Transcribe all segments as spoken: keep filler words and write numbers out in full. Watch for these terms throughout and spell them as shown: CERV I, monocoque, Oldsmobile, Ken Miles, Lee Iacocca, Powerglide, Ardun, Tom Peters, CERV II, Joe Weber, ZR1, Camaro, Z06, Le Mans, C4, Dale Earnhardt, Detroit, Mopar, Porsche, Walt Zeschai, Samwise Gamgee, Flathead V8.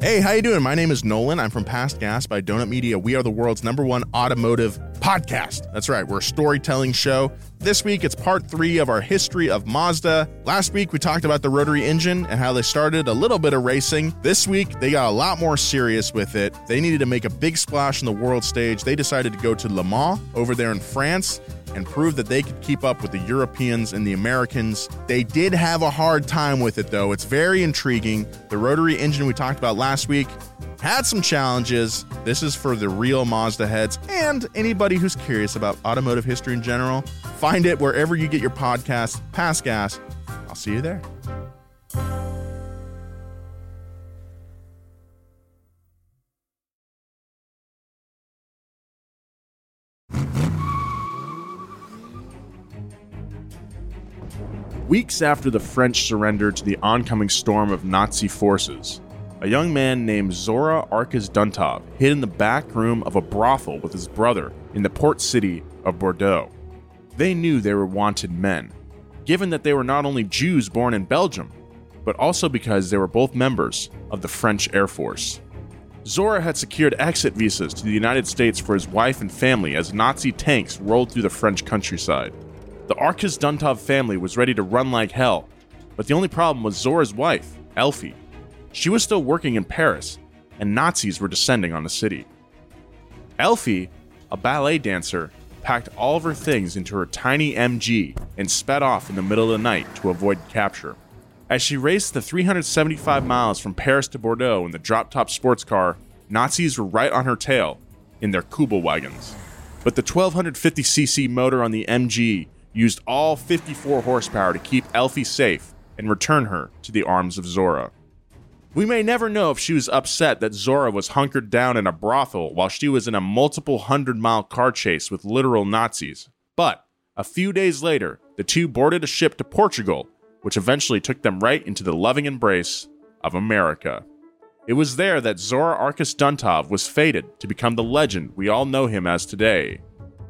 Hey, how you doing? My name is Nolan. I'm from Pass Gas by Donut Media. We are the world's number one automotive podcast. That's right. We're a storytelling show. This week, it's part three of our history of Mazda. Last week, we talked about the rotary engine and how they started a little bit of racing. This week, they got a lot more serious with it. They needed to make a big splash on the world stage. They decided to go to Le Mans over there in France and prove that they could keep up with the Europeans and the Americans. They did have a hard time with it, though. It's very intriguing. The rotary engine we talked about last week had some challenges. This is for the real Mazda heads and anybody who's curious about automotive history in general. Find it wherever you get your podcast. Pass Gas. I'll see you there. Weeks after the French surrender to the oncoming storm of Nazi forces, a young man named Zora Arkus-Duntov hid in the back room of a brothel with his brother in the port city of Bordeaux. They knew they were wanted men, given that they were not only Jews born in Belgium, but also because they were both members of the French Air Force. Zora had secured exit visas to the United States for his wife and family as Nazi tanks rolled through the French countryside. The Arkus-Duntov family was ready to run like hell, but the only problem was Zora's wife, Elfie. She was still working in Paris, and Nazis were descending on the city. Elfie, a ballet dancer, packed all of her things into her tiny M G and sped off in the middle of the night to avoid capture. As she raced the three hundred seventy-five miles from Paris to Bordeaux in the drop-top sports car, Nazis were right on her tail in their Kubel wagons. But the twelve fifty c c motor on the M G used all fifty-four horsepower to keep Elfie safe and return her to the arms of Zora. We may never know if she was upset that Zora was hunkered down in a brothel while she was in a multiple hundred mile car chase with literal Nazis, but a few days later, the two boarded a ship to Portugal, which eventually took them right into the loving embrace of America. It was there that Zora Arkus-Duntov was fated to become the legend we all know him as today,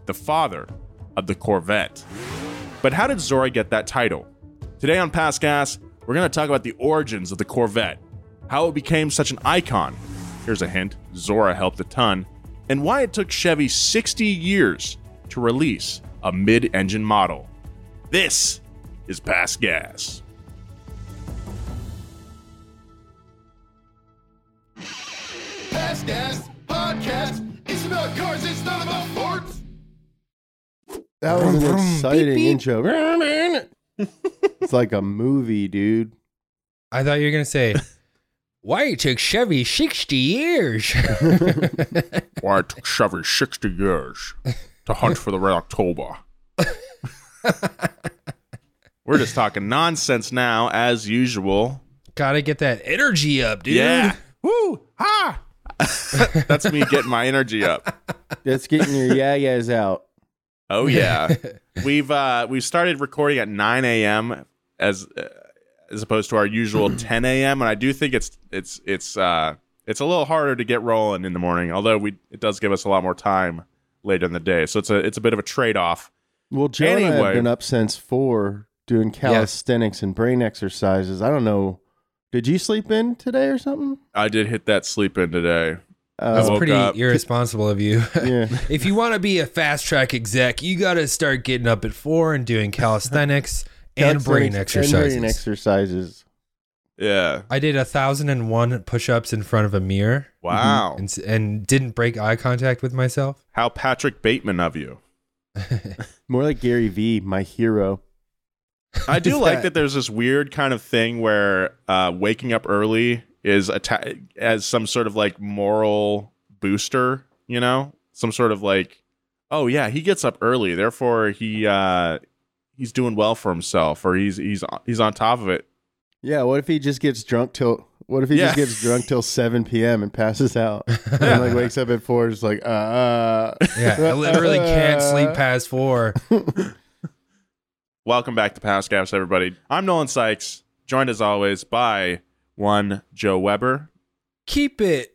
the father of the Corvette. But how did Zora get that title? Today on Pass Gas, we're going to talk about the origins of the Corvette, how it became such an icon, here's a hint, Zora helped a ton, and why it took Chevy sixty years to release a mid-engine model. This is Pass Gas. Pass Gas Podcast. It's about cars, it's not about Fords. That was an exciting beep, intro. Beep. It's like a movie, dude. I thought you were going to say, why it took Chevy sixty years? Why it took Chevy sixty years to hunt for the Red October. We're just talking nonsense now, as usual. Gotta get that energy up, dude. Yeah. Woo! Ha! That's me getting my energy up. That's getting your yayas out. Oh yeah, we've uh, we've started recording at nine a.m. as uh, as opposed to our usual ten a.m. and I do think it's it's it's uh, it's a little harder to get rolling in the morning. Although we it does give us a lot more time later in the day, so it's a it's a bit of a trade off. Well, Joe anyway, and I have been up since four doing calisthenics yeah. and brain exercises. I don't know. Did you sleep in today or something? I did hit that sleep in today. Uh, That's pretty up. irresponsible of you. Yeah. If you want to be a fast track exec, you got to start getting up at four and doing calisthenics and brain exercises. And brain exercises. Yeah. I did a thousand and one push-ups in front of a mirror. Wow. And, and didn't break eye contact with myself. How Patrick Bateman of you. More like Gary Vee, my hero. I do like that? that there's this weird kind of thing where uh, waking up early is atta- as some sort of like moral booster, you know, some sort of like, oh yeah, he gets up early, therefore he uh, he's doing well for himself, or he's he's he's on top of it. Yeah, what if he just gets drunk till what if he yeah. just gets drunk till seven p.m. and passes out, and yeah. like wakes up at four, just like uh, uh yeah, I literally uh, can't sleep past four. Welcome back to Pass Gas, everybody. I'm Nolan Sykes, joined as always by One, Joe Weber. Keep it.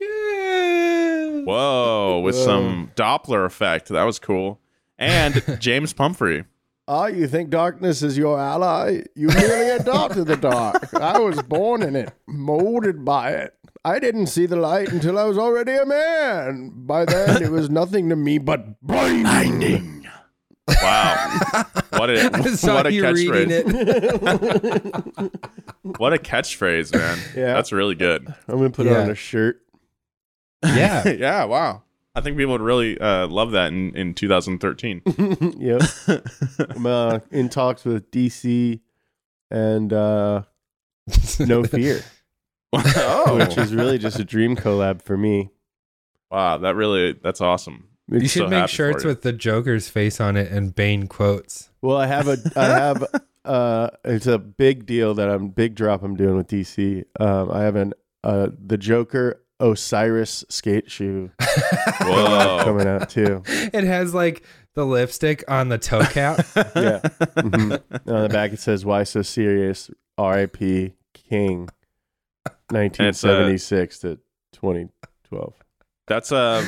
Yeah. Whoa, with Whoa. some Doppler effect. That was cool. And James Pumphrey. Oh, you think darkness is your ally? You merely adopted the dark. I was born in it, molded by it. I didn't see the light until I was already a man. By then, it was nothing to me but blinding. Wow. What a, what a catchphrase. What a catchphrase, man. Yeah. That's really good. I'm going to put yeah. it on a shirt. Yeah. Yeah, wow. I think people would really uh, love that in, in two thousand thirteen. Yep. I'm uh, in talks with D C and uh, No Fear. Oh. Which is really just a dream collab for me. Wow, that really, that's awesome. It's you should so make shirts with the Joker's face on it and Bane quotes. Well, I have a, I have, uh, it's a big deal that I'm, big drop I'm doing with D C. Um, I have an, uh, the Joker Osiris skate shoe. Whoa. Coming out too. It has like the lipstick on the toe cap. Yeah. Mm-hmm. On the back it says, "Why so serious? R I P King. nineteen seventy-six uh, to twenty twelve. That's a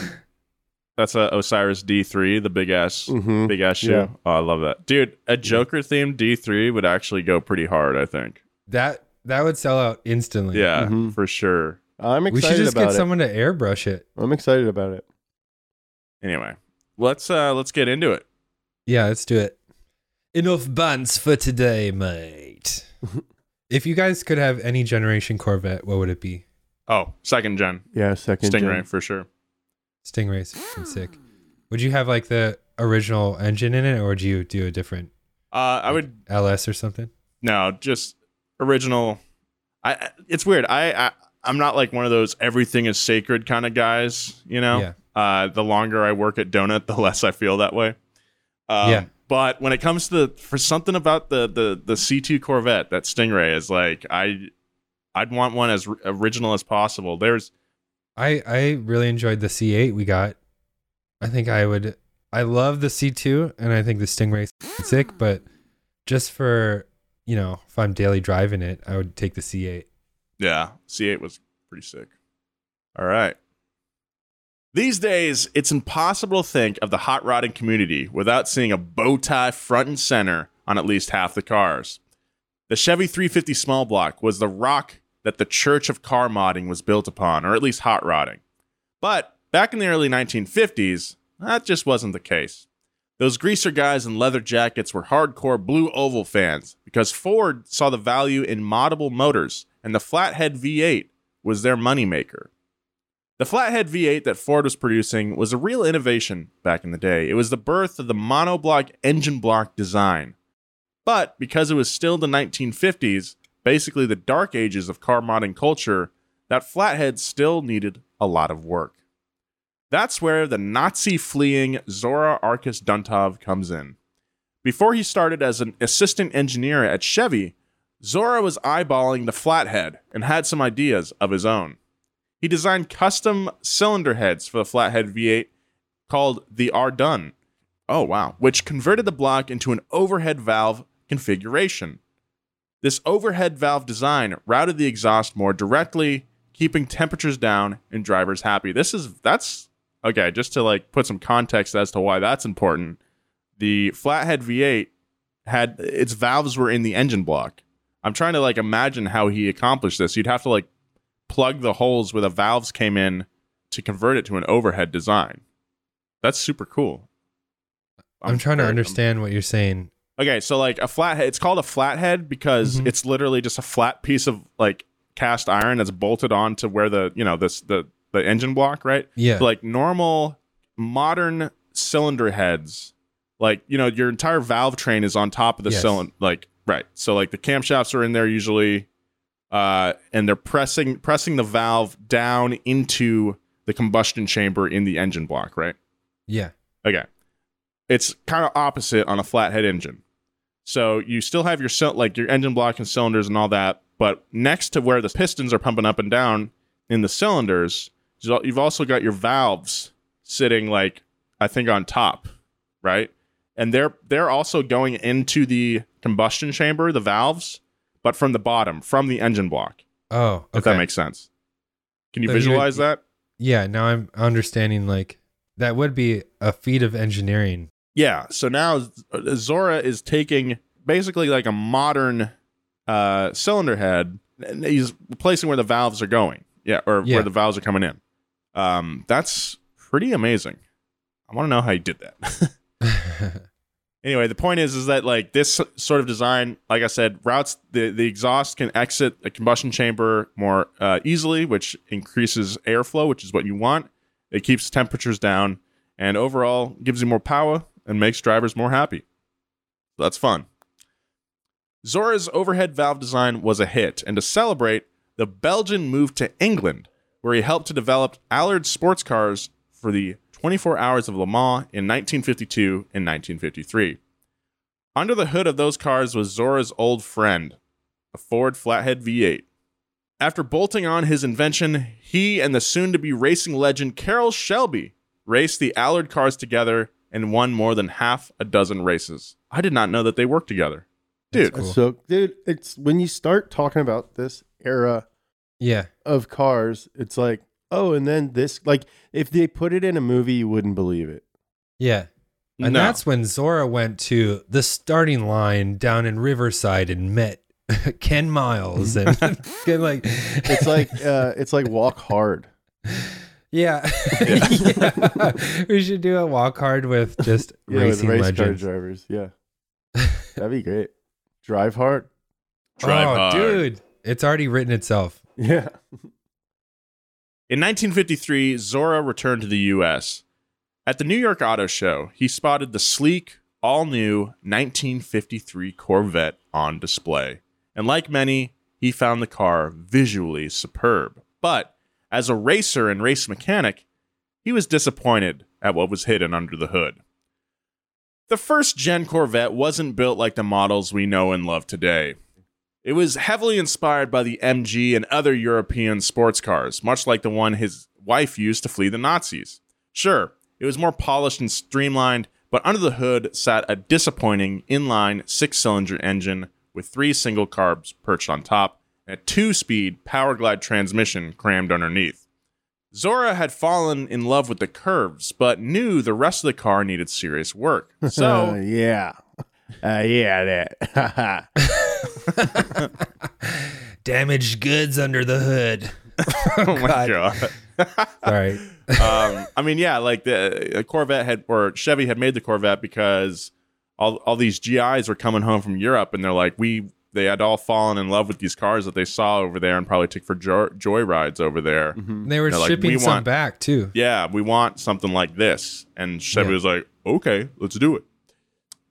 that's a Osiris D three, the big ass mm-hmm. big ass shoe. Yeah. Oh, I love that, dude. A Joker themed D three would actually go pretty hard. I think that that would sell out instantly. Yeah, mm-hmm. for sure. I'm excited. We should just about get it. Someone to airbrush it. I'm excited about it. Anyway, let's uh, let's get into it. Yeah, let's do it. Enough bands for today, mate. If you guys could have any generation Corvette, what would it be? Oh, second gen. Yeah, second Stingray, gen. Stingray, for sure. Stingray's fucking sick. Would you have like the original engine in it, or would you do a different Uh, I like, would L S or something? No, just original. I. It's weird. I, I, I'm not like one of those everything is sacred kind of guys, you know? Yeah. Uh, the longer I work at Donut, the less I feel that way. Um, yeah. But when it comes to the, for something about the, the, the C two Corvette, that Stingray is like, I, I'd want one as original as possible. There's, I, I really enjoyed the C eight we got. I think I would, I love the C two and I think the Stingray's sick, but just for, you know, if I'm daily driving it, I would take the C eight. Yeah. C eight was pretty sick. All right. These days, it's impossible to think of the hot rodding community without seeing a bow tie front and center on at least half the cars. The Chevy three fifty small block was the rock that the church of car modding was built upon, or at least hot rodding. But back in the early nineteen fifties, that just wasn't the case. Those greaser guys in leather jackets were hardcore blue oval fans because Ford saw the value in moddable motors, and the Flathead V eight was their moneymaker. The Flathead V eight that Ford was producing was a real innovation back in the day. It was the birth of the monoblock engine block design. But because it was still the nineteen fifties, basically the dark ages of car modding culture, that Flathead still needed a lot of work. That's where the Nazi-fleeing Zora Arkus-Duntov comes in. Before he started as an assistant engineer at Chevy, Zora was eyeballing the Flathead and had some ideas of his own. He designed custom cylinder heads for the Flathead V eight called the Ardun. Oh, wow. Which converted the block into an overhead valve configuration. This overhead valve design routed the exhaust more directly, keeping temperatures down and drivers happy. This is, that's, okay, just to like put some context as to why that's important. The Flathead V eight had, its valves were in the engine block. I'm trying to like imagine how he accomplished this. You'd have to like plug the holes where the valves came in to convert it to an overhead design. That's super cool. I'm, I'm trying to understand them. What you're saying. Okay, so like a flathead, it's called a flathead because mm-hmm. it's literally just a flat piece of like cast iron that's bolted on to where the, you know, this the the engine block, right? Yeah. So like normal modern cylinder heads, like, you know, your entire valve train is on top of the yes. cylinder, like, right. So like the camshafts are in there usually. Uh, and they're pressing pressing the valve down into the combustion chamber in the engine block, right? Yeah. Okay. It's kind of opposite on a flathead engine. So you still have your like your engine block and cylinders and all that, but next to where the pistons are pumping up and down in the cylinders, you've also got your valves sitting like I think on top, right? And they're they're also going into the combustion chamber, the valves. But from the bottom, from the engine block. Oh, okay. If that makes sense. Can you so visualize that? Yeah, now I'm understanding, like, that would be a feat of engineering. Yeah, so now Zora is taking basically like a modern uh, cylinder head, and he's replacing where the valves are going. Yeah, or yeah. where the valves are coming in. Um, that's pretty amazing. I want to know how you did that. Anyway, the point is, is that like this sort of design, like I said, routes the, the exhaust can exit a combustion chamber more uh, easily, which increases airflow, which is what you want. It keeps temperatures down and overall gives you more power and makes drivers more happy. So that's fun. Zora's overhead valve design was a hit, and to celebrate, the Belgian moved to England, where he helped to develop Allard sports cars for the twenty-four hours of Le Mans in nineteen fifty-two and nineteen fifty-three. Under the hood of those cars was Zora's old friend, a Ford Flathead V eight. After bolting on his invention, he and the soon-to-be racing legend Carroll Shelby raced the Allard cars together and won more than half a dozen races. I did not know that they worked together. Dude. Cool. So, dude, it's when you start talking about this era yeah. of cars, it's like, oh, and then this, like, if they put it in a movie, you wouldn't believe it. Yeah. And no. that's when Zora went to the starting line down in Riverside and met Ken Miles. And like, it's like, uh, it's like Walk Hard. Yeah. Yeah. Yeah. We should do a Walk Hard with just yeah, racing with race legends. Car drivers. Yeah. That'd be great. Drive Hard. Drive oh, hard. Dude. It's already written itself. Yeah. In nineteen fifty-three, Zora returned to the U S. At the New York Auto Show, he spotted the sleek, all-new nineteen fifty-three Corvette on display. And like many, he found the car visually superb. But as a racer and race mechanic, he was disappointed at what was hidden under the hood. The first-gen Corvette wasn't built like the models we know and love today. It was heavily inspired by the M G and other European sports cars, much like the one his wife used to flee the Nazis. Sure, it was more polished and streamlined, but under the hood sat a disappointing inline six-cylinder engine with three single carbs perched on top and a two-speed Powerglide transmission crammed underneath. Zora had fallen in love with the curves, but knew the rest of the car needed serious work. So, uh, yeah. Uh, yeah, that. Damaged goods under the hood. Oh, oh my god! Sorry. um, I mean, yeah, like the Corvette had or Chevy had made the Corvette because all all these G Is were coming home from Europe, and they're like, we they had all fallen in love with these cars that they saw over there, and probably took for jo- joy rides over there. Mm-hmm. They were shipping like, we some want, back too. Yeah, we want something like this, and Chevy yeah. was like, okay, let's do it.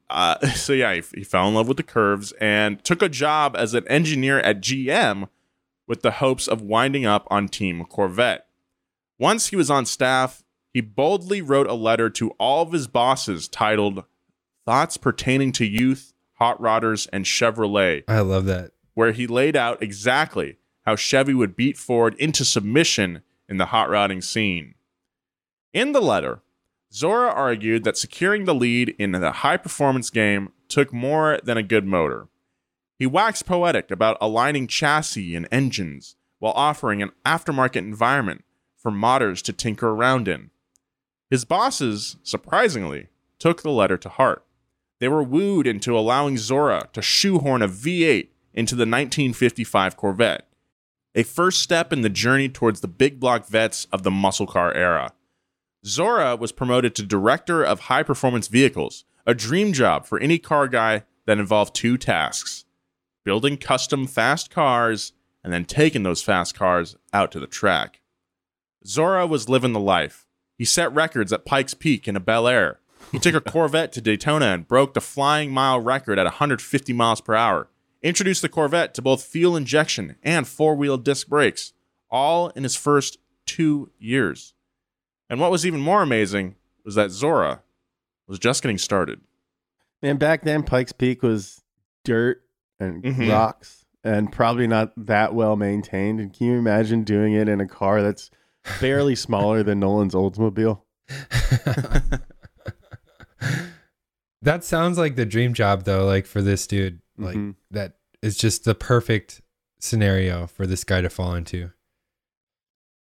Uh, so yeah, he, he fell in love with the curves and took a job as an engineer at G M with the hopes of winding up on Team Corvette. Once he was on staff, he boldly wrote a letter to all of his bosses titled Thoughts Pertaining to Youth, Hot Rodders, and Chevrolet. I love that. Where he laid out exactly how Chevy would beat Ford into submission in the hot rodding scene. In the letter, Zora argued that securing the lead in the high-performance game took more than a good motor. He waxed poetic about aligning chassis and engines while offering an aftermarket environment for modders to tinker around in. His bosses, surprisingly, took the letter to heart. They were wooed into allowing Zora to shoehorn a V eight into the nineteen fifty-five Corvette, a first step in the journey towards the big block vets of the muscle car era. Zora was promoted to Director of High Performance Vehicles, a dream job for any car guy that involved two tasks: building custom fast cars and then taking those fast cars out to the track. Zora was living the life. He set records at Pikes Peak and a Bel Air. He took a Corvette to Daytona and broke the flying mile record at one hundred fifty miles per hour. Introduced the Corvette to both fuel injection and four-wheel disc brakes, all in his first two years. And what was even more amazing was that Zora was just getting started. Man, back then, Pikes Peak was dirt and mm-hmm. rocks and probably not that well maintained. And can you imagine doing it in a car that's barely smaller than Nolan's Oldsmobile? That sounds like the dream job, though, like for this dude. Like mm-hmm. that is just the perfect scenario for this guy to fall into.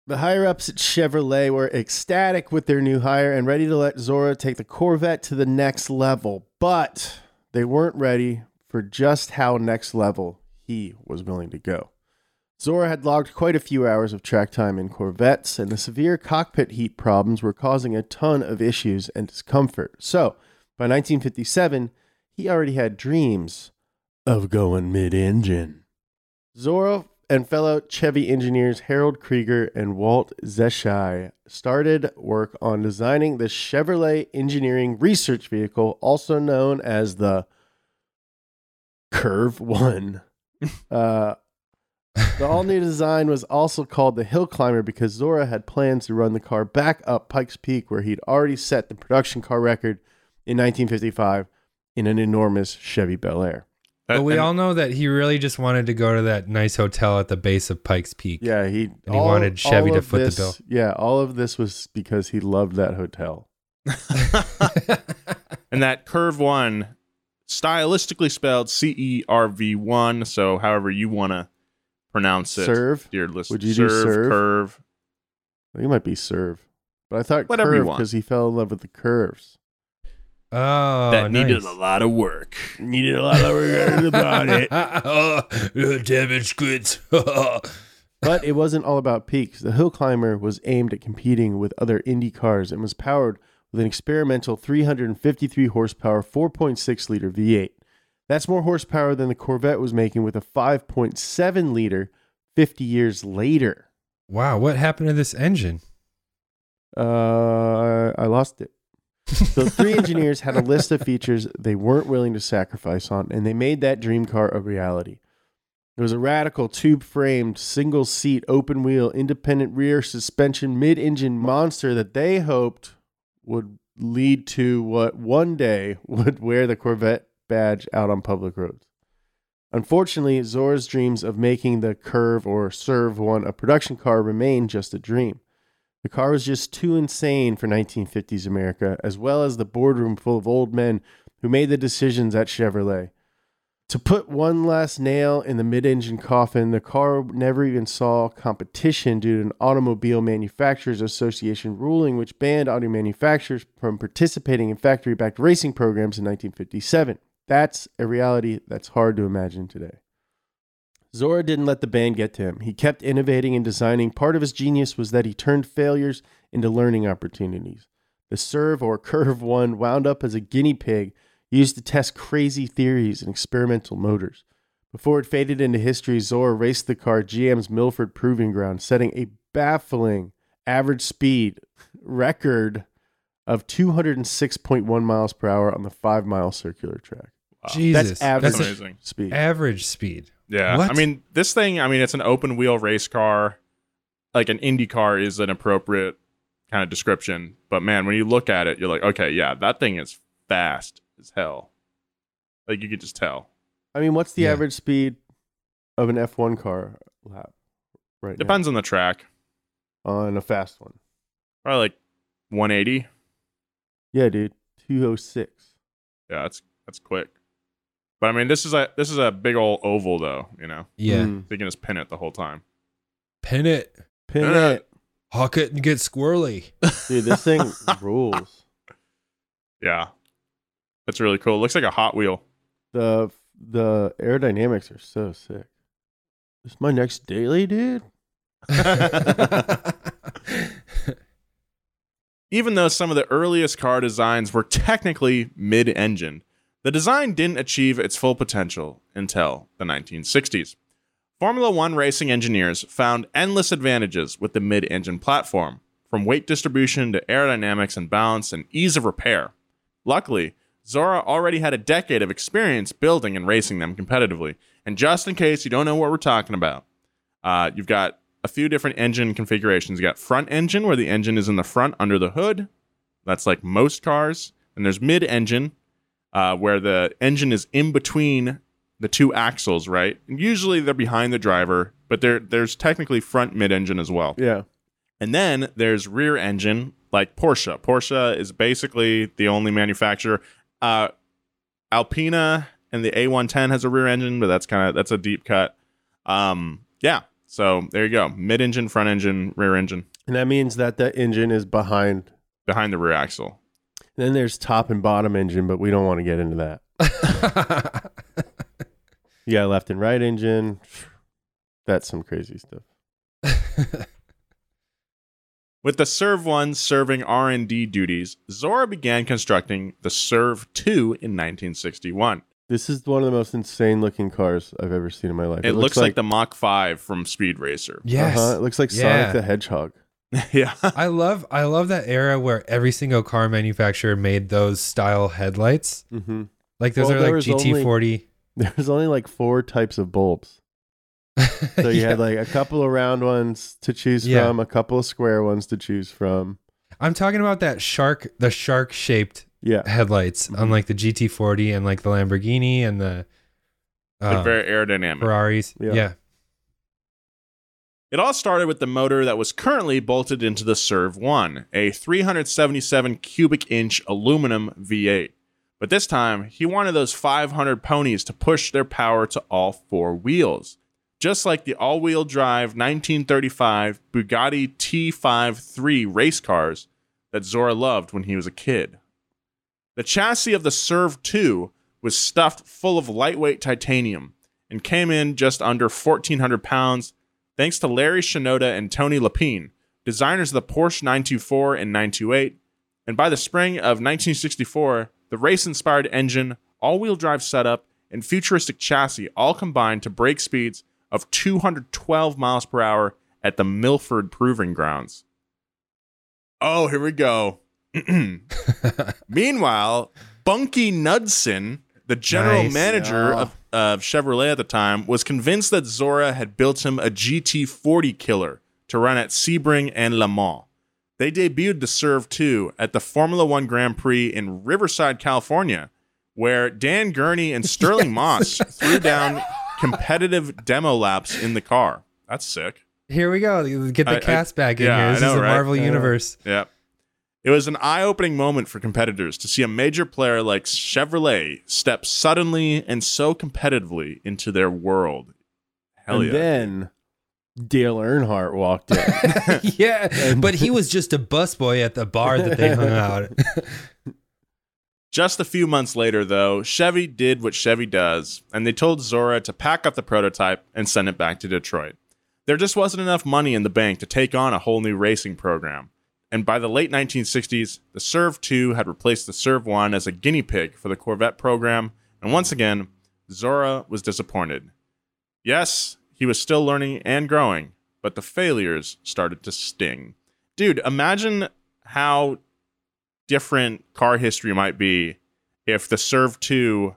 The higher-ups at Chevrolet were ecstatic with their new hire and ready to let Zora take the Corvette to the next level, but they weren't ready for just how next level he was willing to go. Zora had logged quite a few hours of track time in Corvettes, and the severe cockpit heat problems were causing a ton of issues and discomfort. So, by nineteen fifty-seven, he already had dreams of going mid-engine. Zora and fellow Chevy engineers Harold Krieger and Walt Zeschai started work on designing the Chevrolet Engineering Research Vehicle, also known as the CERV I. Uh... The all-new design was also called the Hill Climber because Zora had plans to run the car back up Pikes Peak, where he'd already set the production car record in nineteen fifty-five in an enormous Chevy Bel Air. But we all know that he really just wanted to go to that nice hotel at the base of Pikes Peak. Yeah, he, and he all, wanted Chevy to foot this, the bill. Yeah, all of this was because he loved that hotel. And that CERV I, stylistically spelled C E R V one, so however you want to pronounce it, serve, dear listener. Would you serve, do serve? Curve. I think it might be serve, but I thought whatever curve because he fell in love with the curves. Oh, that nice. needed a lot of work. Needed a lot of work about it. Oh, damage goods. But it wasn't all about peaks. The Hill Climber was aimed at competing with other Indy cars and was powered with an experimental three hundred fifty-three horsepower, four point six liter V eight. That's more horsepower than the Corvette was making with a five point seven liter fifty years later. Wow, what happened to this engine? Uh, I lost it. The three engineers had a list of features they weren't willing to sacrifice on, and they made that dream car a reality. It was a radical tube-framed, single-seat, open-wheel, independent rear suspension, mid-engine monster that they hoped would lead to what one day would wear the Corvette badge out on public roads. Unfortunately, Zora's dreams of making the CERV or CERV I a production car remained just a dream. The car was just too insane for nineteen fifties America, as well as the boardroom full of old men who made the decisions at Chevrolet. To put one last nail in the mid-engine coffin, the car never even saw competition due to an Automobile Manufacturers Association ruling which banned auto manufacturers from participating in factory-backed racing programs in nineteen fifty-seven. That's a reality that's hard to imagine today. Zora didn't let the ban get to him. He kept innovating and designing. Part of his genius was that he turned failures into learning opportunities. The CERV or CERV I wound up as a guinea pig used to test crazy theories and experimental motors. Before it faded into history, Zora raced the car G M's Milford Proving Ground, setting a baffling average speed record of two hundred six point one miles per hour on the five-mile circular track. Wow. Jesus. That's average That's amazing. speed. Average speed. Yeah. What? I mean, this thing, I mean, it's an open wheel race car. Like an Indy car is an appropriate kind of description. But man, when you look at it, you're like, okay, yeah, that thing is fast as hell. Like you could just tell. I mean, what's the yeah. average speed of an F one car lap right Depends now? on the track. On a fast one. Probably like one eighty. Yeah, dude. two oh six. Yeah, that's that's quick. But I mean, this is a this is a big old oval, though. You know. Yeah. Mm. So you can just pin it the whole time. Pin it, pin, pin it. it, hawk it, and get squirrely. Dude, this thing rules. Yeah, that's really cool. It looks like a Hot Wheel. The the aerodynamics are so sick. This is my next daily, dude. Even though some of the earliest car designs were technically mid-engine, the design didn't achieve its full potential until the nineteen sixties. Formula One racing engineers found endless advantages with the mid-engine platform, from weight distribution to aerodynamics and balance and ease of repair. Luckily, Zora already had a decade of experience building and racing them competitively. And just in case you don't know what we're talking about, uh, you've got a few different engine configurations. You got front engine, where the engine is in the front under the hood. That's like most cars. And there's mid-engine, uh, where the engine is in between the two axles, right? And usually they're behind the driver, but there there's technically front mid-engine as well. Yeah. And then there's rear engine, like Porsche. Porsche is basically the only manufacturer. Uh, Alpina and the A one ten has a rear engine, but that's kind of that's a deep cut. Um, yeah. So there you go. Mid-engine, front engine, rear engine. And that means that the engine is behind. Behind the rear axle. And then there's top and bottom engine, but we don't want to get into that. You got left and right engine. That's some crazy stuff. With the C E R V one serving R and D duties, Zora began constructing the C E R V two in nineteen sixty-one. This is one of the most insane-looking cars I've ever seen in my life. It, it looks, looks like, like the Mach five from Speed Racer. Yes. Uh-huh. It looks like yeah. Sonic the Hedgehog. yeah. I love I love that era where every single car manufacturer made those style headlights. Mm-hmm. Like those well, are like G T forty. Only, there was only like four types of bulbs. So you yeah. had like a couple of round ones to choose yeah. from, a couple of square ones to choose from. I'm talking about that shark, the shark-shaped Yeah, headlights mm-hmm. on like the G T forty and like the Lamborghini and the uh, like very aerodynamic Ferraris. Yeah. yeah. It all started with the motor that was currently bolted into the C E R V one, a three hundred seventy-seven cubic inch aluminum V eight. But this time, he wanted those five hundred ponies to push their power to all four wheels, just like the all-wheel drive nineteen thirty-five Bugatti T fifty-three race cars that Zora loved when he was a kid. The chassis of the C E R V two was stuffed full of lightweight titanium and came in just under fourteen hundred pounds thanks to Larry Shinoda and Tony Lapine, designers of the Porsche nine twenty-four and nine twenty-eight, and by the spring of nineteen sixty-four, the race-inspired engine, all-wheel drive setup, and futuristic chassis all combined to break speeds of two hundred twelve miles per hour at the Milford Proving Grounds. Oh, here we go. Meanwhile, Bunky Knudsen, the general nice. manager oh. of, of Chevrolet at the time, was convinced that Zora had built him a G T forty killer to run at Sebring and Le Mans. They debuted the C E R V two at the Formula One Grand Prix in Riverside, California, where Dan Gurney and Sterling yes. Moss threw down competitive demo laps in the car. That's sick. Here we go. Get the I, cast I, back in yeah, here. This know, is the right? Marvel yeah. Universe. Yep. Yeah. It was an eye-opening moment for competitors to see a major player like Chevrolet step suddenly and so competitively into their world. Hell and yeah. then Dale Earnhardt walked in. yeah, and but he was just a busboy at the bar that they hung out at. Just a few months later, though, Chevy did what Chevy does, and they told Zora to pack up the prototype and send it back to Detroit. There just wasn't enough money in the bank to take on a whole new racing program. And by the late nineteen sixties, the C E R V two had replaced the C E R V one as a guinea pig for the Corvette program, and once again, Zora was disappointed. Yes, he was still learning and growing, but the failures started to sting. Dude, imagine how different car history might be if the C E R V two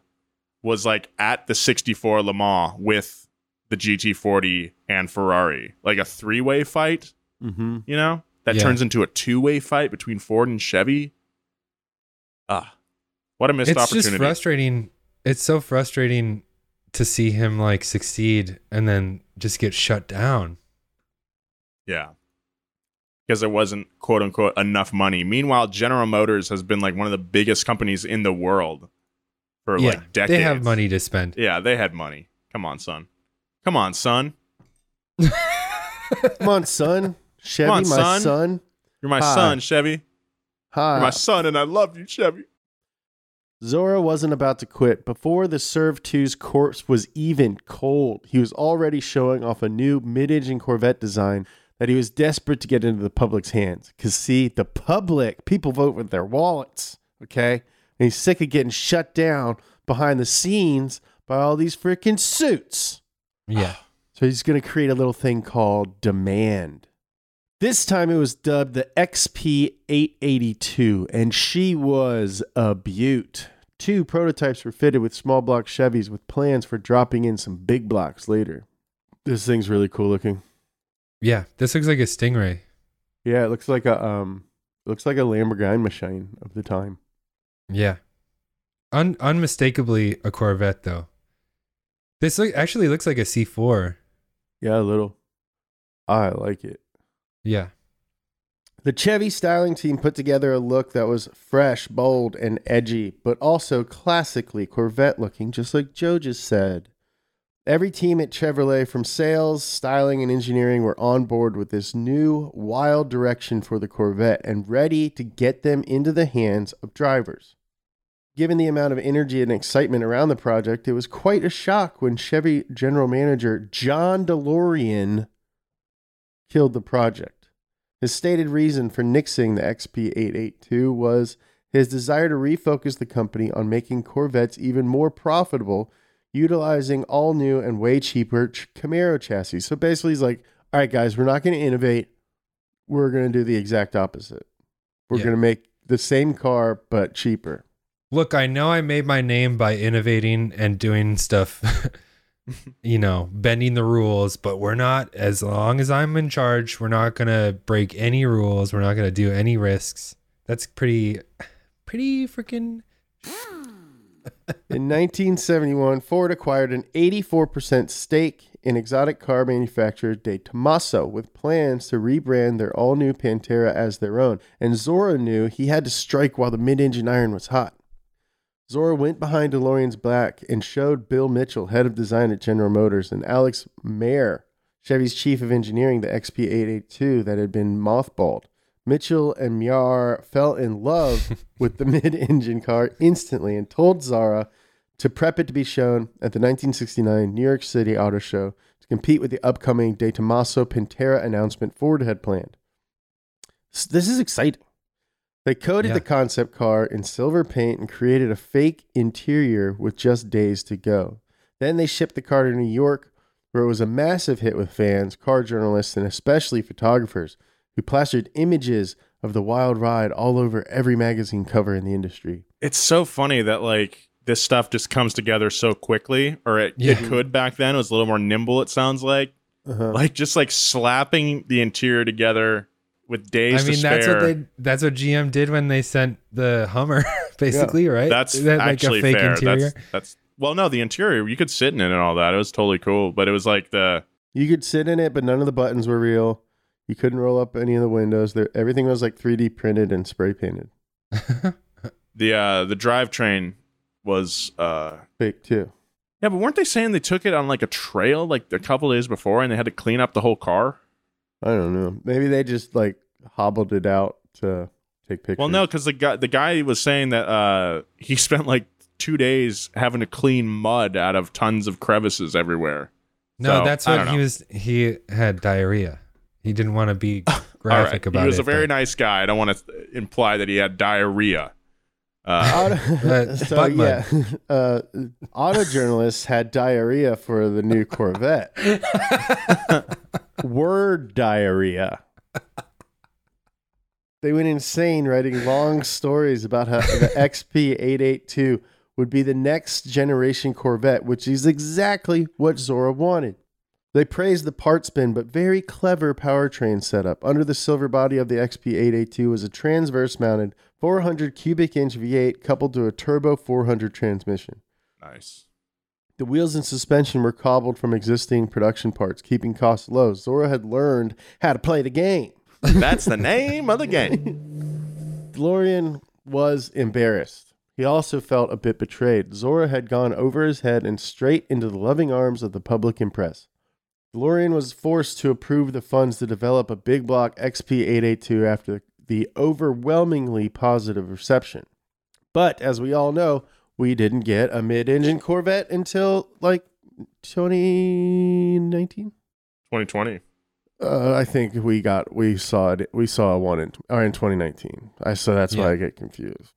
was like at the sixty-four Le Mans with the G T forty and Ferrari. Like a three-way fight, mm-hmm. you know? That yeah. turns into a two-way fight between Ford and Chevy. Ah, what a missed it's opportunity. It's just frustrating. It's so frustrating to see him like succeed and then just get shut down. Yeah. Because there wasn't, quote unquote, enough money. Meanwhile, General Motors has been like one of the biggest companies in the world for yeah, like decades. They have money to spend. Yeah, they had money. Come on, son. Come on, son. Come on, son. Chevy, on, my son. son. You're my Hi. son, Chevy. Hi. You're my son, and I love you, Chevy. Zora wasn't about to quit. Before the C E R V two's corpse was even cold, he was already showing off a new mid-engine Corvette design that he was desperate to get into the public's hands. Because, see, the public, people vote with their wallets, okay? And he's sick of getting shut down behind the scenes by all these freaking suits. Yeah. So he's going to create a little thing called Demand. This time it was dubbed the X P eight eighty-two, and she was a beaut. Two prototypes were fitted with small block Chevys with plans for dropping in some big blocks later. This thing's really cool looking. Yeah, this looks like a Stingray. Yeah, it looks like a um, looks like a Lamborghini machine of the time. Yeah, Un- unmistakably a Corvette though. This look- actually looks like a C four. Yeah, a little. I like it. Yeah. The Chevy styling team put together a look that was fresh, bold, and edgy, but also classically Corvette-looking, just like Joe just said. Every team at Chevrolet, from sales, styling, and engineering, were on board with this new, wild direction for the Corvette and ready to get them into the hands of drivers. Given the amount of energy and excitement around the project, it was quite a shock when Chevy general manager John DeLorean killed the project. His stated reason for nixing the X P eight eighty-two was his desire to refocus the company on making Corvettes even more profitable, utilizing all new and way cheaper Camaro chassis. So basically he's like, all right, guys, we're not going to innovate. We're going to do the exact opposite. We're yeah. going to make the same car, but cheaper. Look, I know I made my name by innovating and doing stuff, you know, bending the rules, but we're not, as long as I'm in charge, we're not going to break any rules. We're not going to do any risks. That's pretty, pretty freaking. In nineteen seventy-one, Ford acquired an eighty-four percent stake in exotic car manufacturer De Tomaso, with plans to rebrand their all-new Pantera as their own. And Zora knew he had to strike while the mid-engine iron was hot. Zora went behind DeLorean's back and showed Bill Mitchell, head of design at General Motors, and Alex Mayer, Chevy's chief of engineering, the X P eight eighty-two that had been mothballed. Mitchell and Mayer fell in love with the mid-engine car instantly and told Zora to prep it to be shown at the nineteen sixty-nine New York City Auto Show to compete with the upcoming De Tomaso Pantera announcement Ford had planned. This is exciting. They coated yeah. the concept car in silver paint and created a fake interior with just days to go. Then they shipped the car to New York, where it was a massive hit with fans, car journalists, and especially photographers, who plastered images of the wild ride all over every magazine cover in the industry. It's so funny that, like, this stuff just comes together so quickly, or it, yeah. it could back then. It was a little more nimble, it sounds like. Uh-huh. Like, just, like, slapping the interior together with days I mean, to spare. That's what they that's what G M did when they sent the Hummer, basically, yeah. right? That's that, like, actually a fake fair. Interior. That's, that's well, no, the interior, you could sit in it and all that. It was totally cool, but it was like the you could sit in it, but none of the buttons were real. You couldn't roll up any of the windows. There, everything was like three D printed and spray painted. the uh, the drivetrain was uh, fake too. Yeah, but weren't they saying they took it on like a trail like a couple days before, and they had to clean up the whole car? I don't know. Maybe they just like hobbled it out to take pictures. Well, no, because the guy the guy was saying that uh, he spent like two days having to clean mud out of tons of crevices everywhere. No, so, that's what he was. He had diarrhea. He didn't want to be graphic right. about it. He was it, a very but. nice guy. I don't want to imply that he had diarrhea. Uh, Auto- so yeah, uh, auto journalists had diarrhea for the new Corvette. Word diarrhea. They went insane writing long stories about how the X P eight eighty-two would be the next generation Corvette, which is exactly what Zora wanted. They praised the parts bin but very clever powertrain setup. Under the silver body of the X P eight eighty-two was a transverse-mounted four hundred cubic inch V eight coupled to a turbo four hundred transmission. Nice. The wheels and suspension were cobbled from existing production parts, keeping costs low. Zora had learned how to play the game. That's the name of the game. DeLorean was embarrassed. He also felt a bit betrayed. Zora had gone over his head and straight into the loving arms of the public and press. DeLorean was forced to approve the funds to develop a big block X P eight eighty-two after the the overwhelmingly positive reception. But as we all know, we didn't get a mid-engine Corvette until like twenty nineteen? twenty twenty. Uh, I think we got, we saw it, we saw one in, or in twenty nineteen. I So that's yeah. why I get confused.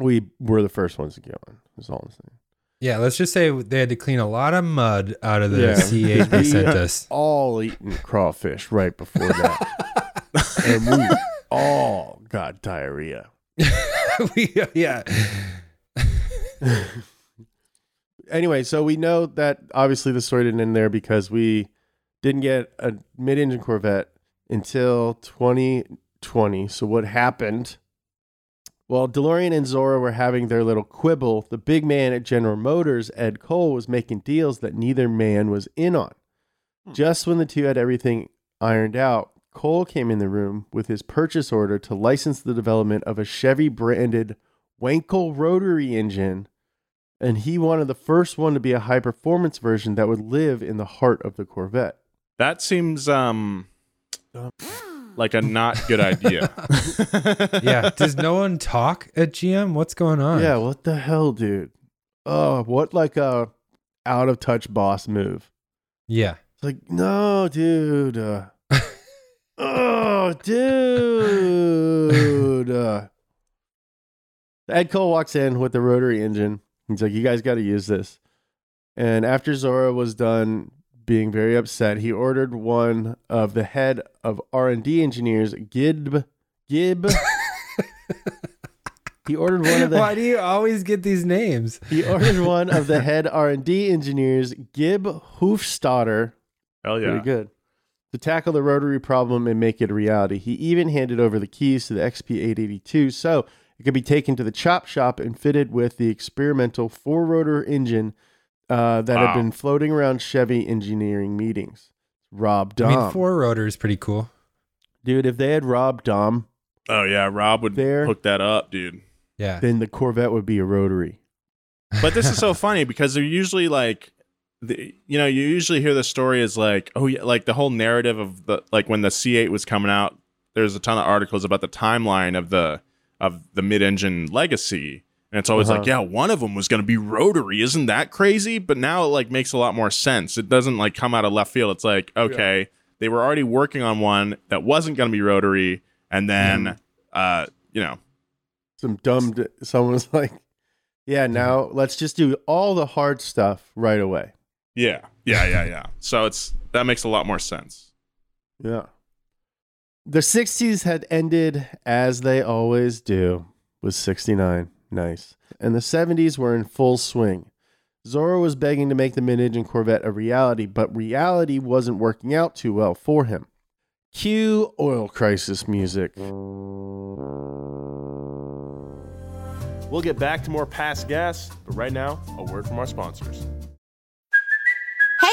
We were the first ones to get one, is all I'm saying. Yeah, let's just say they had to clean a lot of mud out of the yeah. C eight they sent us. All eaten crawfish right before that. And we all got diarrhea. we, yeah. Anyway, so we know that obviously the story didn't end there because we didn't get a mid-engine Corvette until twenty twenty. So what happened? Well, DeLorean and Zora were having their little quibble. The big man at General Motors, Ed Cole, was making deals that neither man was in on. Hmm. Just when the two had everything ironed out, Cole came in the room with his purchase order to license the development of a Chevy-branded Wankel rotary engine, and he wanted the first one to be a high-performance version that would live in the heart of the Corvette. That seems um, like a not good idea. Yeah. Does no one talk at G M? What's going on? Yeah. What the hell, dude? Oh, what like a out of touch boss move. Yeah. It's like, no, dude. Uh, oh, dude. Uh, Ed Cole walks in with the rotary engine. He's like, you guys got to use this. And after Zora was done being very upset, he ordered one of the head of R and D engineers, Gib. Gib. He ordered one of the... Why do you always get these names? He ordered one of the head R and D engineers, Gib Hofstadter. Hell yeah. Pretty good. To tackle the rotary problem and make it a reality. He even handed over the keys to the X P eight eighty-two, so it could be taken to the chop shop and fitted with the experimental four-rotor engine Uh, that wow. have been floating around Chevy engineering meetings. Rob Dom. I mean, four rotor is pretty cool. Dude, if they had Rob Dom. Oh, yeah. Rob would there, hook that up, dude. Yeah. Then the Corvette would be a rotary. But this is so funny because they're usually like, the, you know, you usually hear the story is like, oh, yeah, like the whole narrative of the, like when the C eight was coming out, there's a ton of articles about the timeline of the, of the mid-engine legacy. And it's always uh-huh. like, yeah, one of them was going to be rotary. Isn't that crazy? But now it like makes a lot more sense. It doesn't like come out of left field. It's like, okay, yeah. they were already working on one that wasn't going to be rotary. And then, mm. uh, you know, some dumb, d- someone was like, yeah, now let's just do all the hard stuff right away. Yeah. Yeah. Yeah. Yeah. So it's, that makes a lot more sense. Yeah. The sixties had ended as they always do with sixty-nine. Nice. And the seventies were in full swing. Zora was begging to make the mid-engine Corvette a reality, but reality wasn't working out too well for him. Cue oil crisis music. We'll get back to more Pass Gas, but right now, a word from our sponsors. Hey,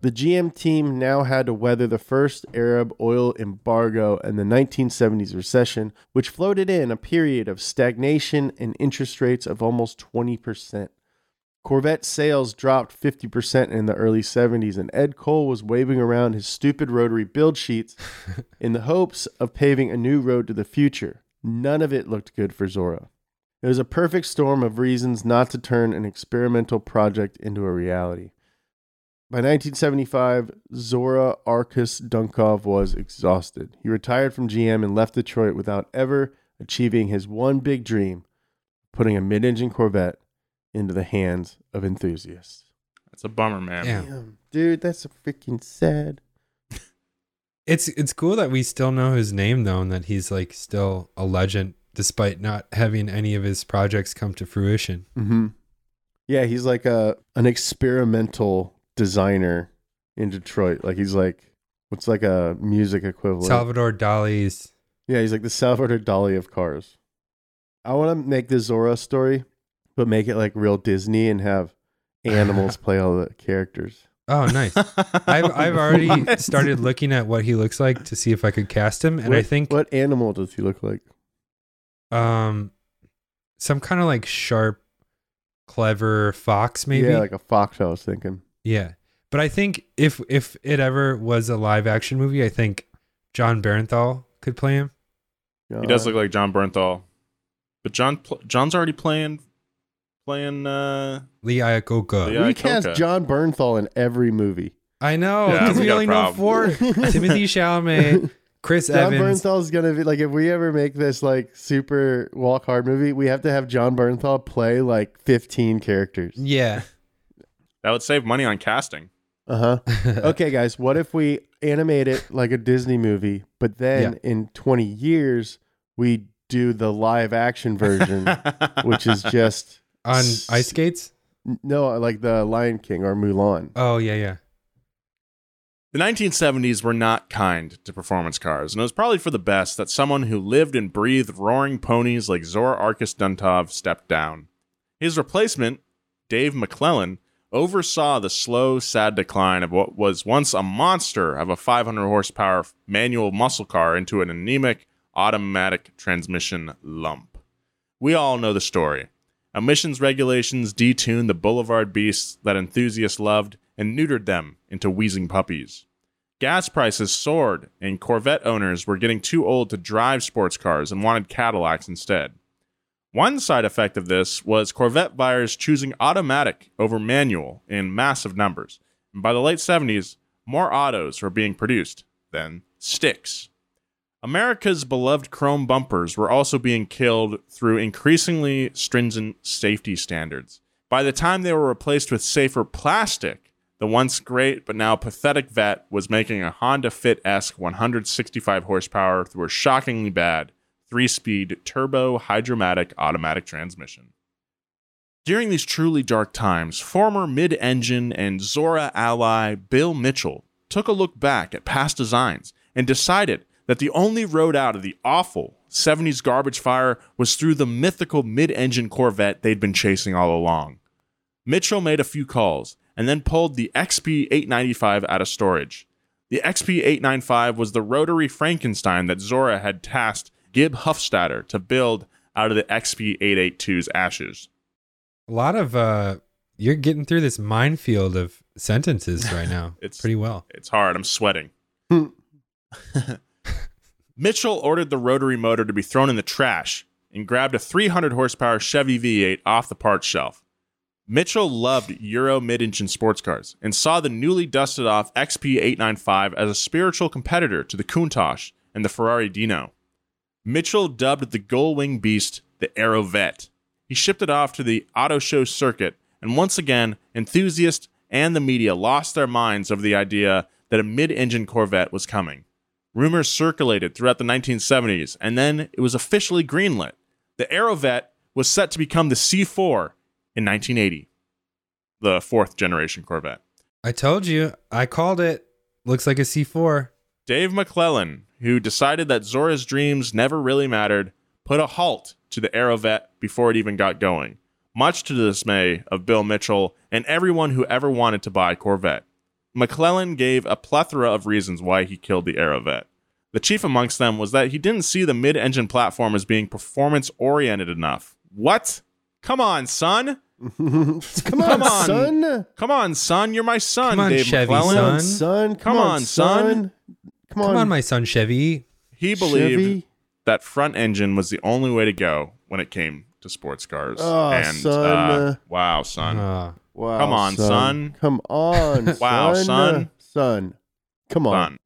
The G M team now had to weather the first Arab oil embargo and the nineteen seventies recession, which floated in a period of stagnation and interest rates of almost twenty percent. Corvette sales dropped fifty percent in the early seventies, and Ed Cole was waving around his stupid rotary build sheets in the hopes of paving a new road to the future. None of it looked good for Zora. It was a perfect storm of reasons not to turn an experimental project into a reality. By nineteen seventy-five, Zora Arkus-Duntov was exhausted. He retired from G M and left Detroit without ever achieving his one big dream, putting a mid-engine Corvette into the hands of enthusiasts. That's a bummer, man. Damn, Damn dude, that's a freaking sad. It's it's cool that we still know his name, though, and that he's like still a legend, despite not having any of his projects come to fruition. Mm-hmm. Yeah, he's like a an experimental designer in Detroit. Like he's like, what's like a music equivalent? Salvador Dali's. Yeah, he's like the Salvador Dali of cars. I want to make the Zora story, but make it like real Disney and have animals play all the characters. Oh, nice. I've I've already started looking at what he looks like to see if I could cast him. And Wait, I think what animal does he look like? Um, some kind of like sharp, clever fox, maybe. Yeah, like a fox. I was thinking. Yeah, but I think if if it ever was a live action movie, I think John Bernthal could play him. He does look like John Bernthal, but John John's already playing playing uh, Lee Iacocca. We cast John Bernthal in every movie. I know because yeah, we, we only know four: Timothy Chalamet, Chris John Evans. John Bernthal's gonna be like, if we ever make this like super walk hard movie, we have to have John Bernthal play like fifteen characters. Yeah. That would save money on casting. Uh huh. Okay, guys. What if we animate it like a Disney movie, but then yeah. in twenty years we do the live action version, which is just on s- ice skates? No, like the Lion King or Mulan. Oh yeah, yeah. The nineteen seventies were not kind to performance cars, and it was probably for the best that someone who lived and breathed roaring ponies like Zora Arkus-Duntov stepped down. His replacement, Dave McClellan, oversaw the slow, sad decline of what was once a monster of a five hundred horsepower manual muscle car into an anemic automatic transmission lump. We all know the story. Emissions regulations detuned the boulevard beasts that enthusiasts loved and neutered them into wheezing puppies. Gas prices soared, and Corvette owners were getting too old to drive sports cars and wanted Cadillacs instead. One side effect of this was Corvette buyers choosing automatic over manual in massive numbers, and by the late seventies, more autos were being produced than sticks. America's beloved chrome bumpers were also being killed through increasingly stringent safety standards. By the time they were replaced with safer plastic, the once great but now pathetic Vette was making a Honda Fit-esque one hundred sixty-five horsepower through a shockingly bad three-speed turbo hydromatic automatic transmission. During these truly dark times, former mid-engine and Zora ally Bill Mitchell took a look back at past designs and decided that the only road out of the awful seventies garbage fire was through the mythical mid-engine Corvette they'd been chasing all along. Mitchell made a few calls and then pulled the X P eight ninety-five out of storage. The X P eight ninety-five was the rotary Frankenstein that Zora had tasked Gib Hufstadter to build out of the X P eight eighty-two's ashes. A lot of, uh, you're getting through this minefield of sentences right now. It's pretty well. It's hard. I'm sweating. Mitchell ordered the rotary motor to be thrown in the trash and grabbed a three hundred horsepower Chevy V eight off the parts shelf. Mitchell loved Euro mid-engine sports cars and saw the newly dusted off X P eight ninety-five as a spiritual competitor to the Countach and the Ferrari Dino. Mitchell dubbed the gull-wing beast the Aerovette. He shipped it off to the auto show circuit, and once again, enthusiasts and the media lost their minds over the idea that a mid-engine Corvette was coming. Rumors circulated throughout the nineteen seventies, and then it was officially greenlit. The Aerovette was set to become the C four in nineteen eighty, the fourth generation Corvette. I told you, I called it. Looks like a C four. Dave McClellan, who decided that Zora's dreams never really mattered, put a halt to the Aerovette before it even got going, much to the dismay of Bill Mitchell and everyone who ever wanted to buy Corvette. McClellan gave a plethora of reasons why he killed the Aerovette. The chief amongst them was that he didn't see the mid-engine platform as being performance-oriented enough. What? Come on, son! Come, Come on, on, son! Come on, son! You're my son, on, Dave Chevy, McClellan. Son. Son. Come, Come on, son! Come on, son! Come on. Come on, my son, Chevy. He believed Chevy? that front engine was the only way to go when it came to sports cars. Oh, and, son. Uh, wow, son. Uh, wow, Come on, son. son. Come on, son. Wow, son. Son. Come on. Son.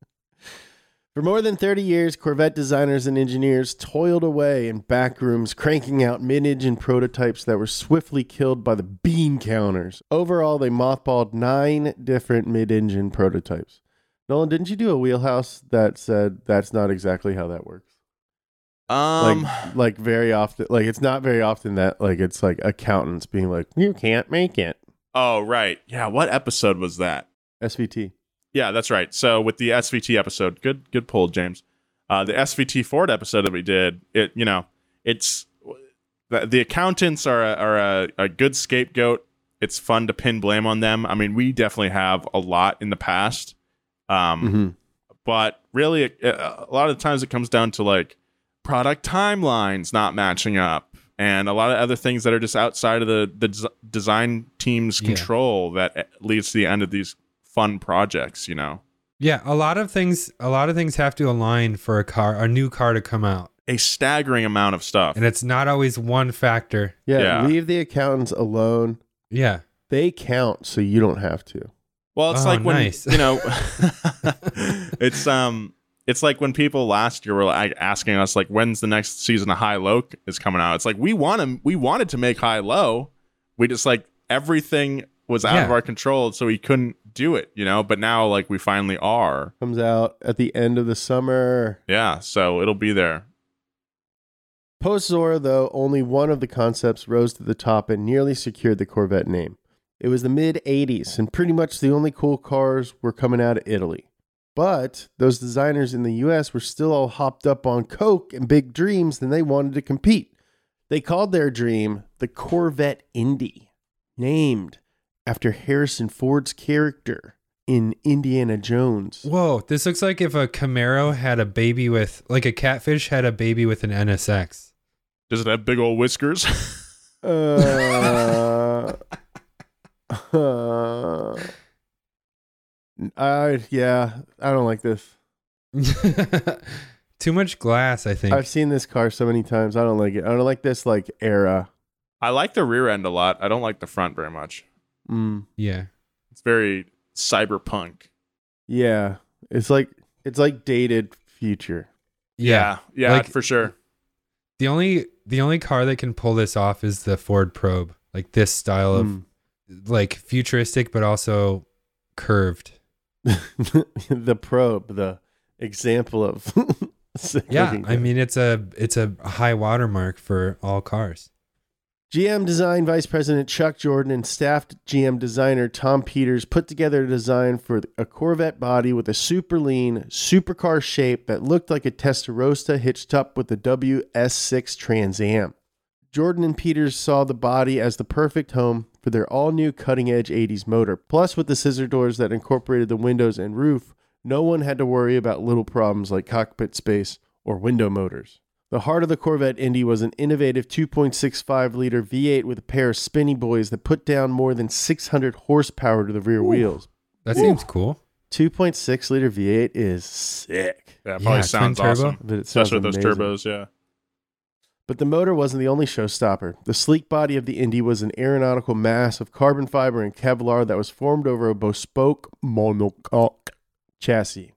For more than thirty years, Corvette designers and engineers toiled away in back rooms, cranking out mid-engine prototypes that were swiftly killed by the bean counters. Overall, they mothballed nine different mid-engine prototypes. Nolan, didn't you do a wheelhouse that said that's not exactly how that works? Um, like, like very often, like it's not very often that like it's like accountants being like, you can't make it. Oh, right. Yeah. What episode was that? S V T. Yeah, that's right. So with the S V T episode, good, good pull, James. Uh, the S V T Ford episode that we did, it, you know, it's the, the accountants are a, are a, a good scapegoat. It's fun to pin blame on them. I mean, we definitely have a lot in the past. Um, mm-hmm. But really, it, it, a lot of the times it comes down to like product timelines not matching up and a lot of other things that are just outside of the, the des- design team's control yeah. that leads to the end of these fun projects, you know? Yeah. A lot of things, a lot of things have to align for a car, a new car to come out. A staggering amount of stuff. And it's not always one factor. Yeah. yeah. Leave the accountants alone. Yeah. They count so you don't have to. Well, it's oh, like when, nice. you know, it's um, it's like when people last year were asking us, like, when's the next season of High Low is coming out? It's like, we want to, we wanted to make High Low. We just like everything was out yeah. of our control. So we couldn't do it, you know, but now like we finally are. Comes out at the end of the summer. Yeah. So it'll be there. Post Zora, though, only one of the concepts rose to the top and nearly secured the Corvette name. It was the mid eighties, and pretty much the only cool cars were coming out of Italy. But those designers in the U S were still all hopped up on coke and big dreams, and they wanted to compete. They called their dream the Corvette Indy, named after Harrison Ford's character in Indiana Jones. Whoa, this looks like if a Camaro had a baby with, like a catfish had a baby with an N S X. Does it have big old whiskers? uh, uh, I, yeah, I don't like this. Too much glass, I think. I've seen this car so many times. I don't like it. I don't like this like era. I like the rear end a lot. I don't like the front very much. Mm. Yeah. It's very cyberpunk. Yeah. It's like it's like dated future. Yeah. Yeah, yeah, like, for sure. The only the only car that can pull this off is the Ford Probe. Like this style of mm. like futuristic but also curved. The Probe, the example of yeah, I mean it's a it's a high watermark for all cars. G M Design Vice President Chuck Jordan and staff G M designer Tom Peters put together a design for a Corvette body with a super lean supercar shape that looked like a Testarossa hitched up with the W S six Trans Am. Jordan and Peters saw the body as the perfect home for their all-new cutting-edge eighties motor. Plus, with the scissor doors that incorporated the windows and roof, no one had to worry about little problems like cockpit space or window motors. The heart of the Corvette Indy was an innovative two point six five liter V eight with a pair of spinny boys that put down more than six hundred horsepower to the rear Ooh, wheels. That Ooh. seems cool. two point six liter V eight is sick. Yeah, it probably yeah, sounds awesome. But it sounds Especially with those turbos, yeah. But the motor wasn't the only showstopper. The sleek body of the Indy was an aeronautical mass of carbon fiber and Kevlar that was formed over a bespoke monocoque chassis.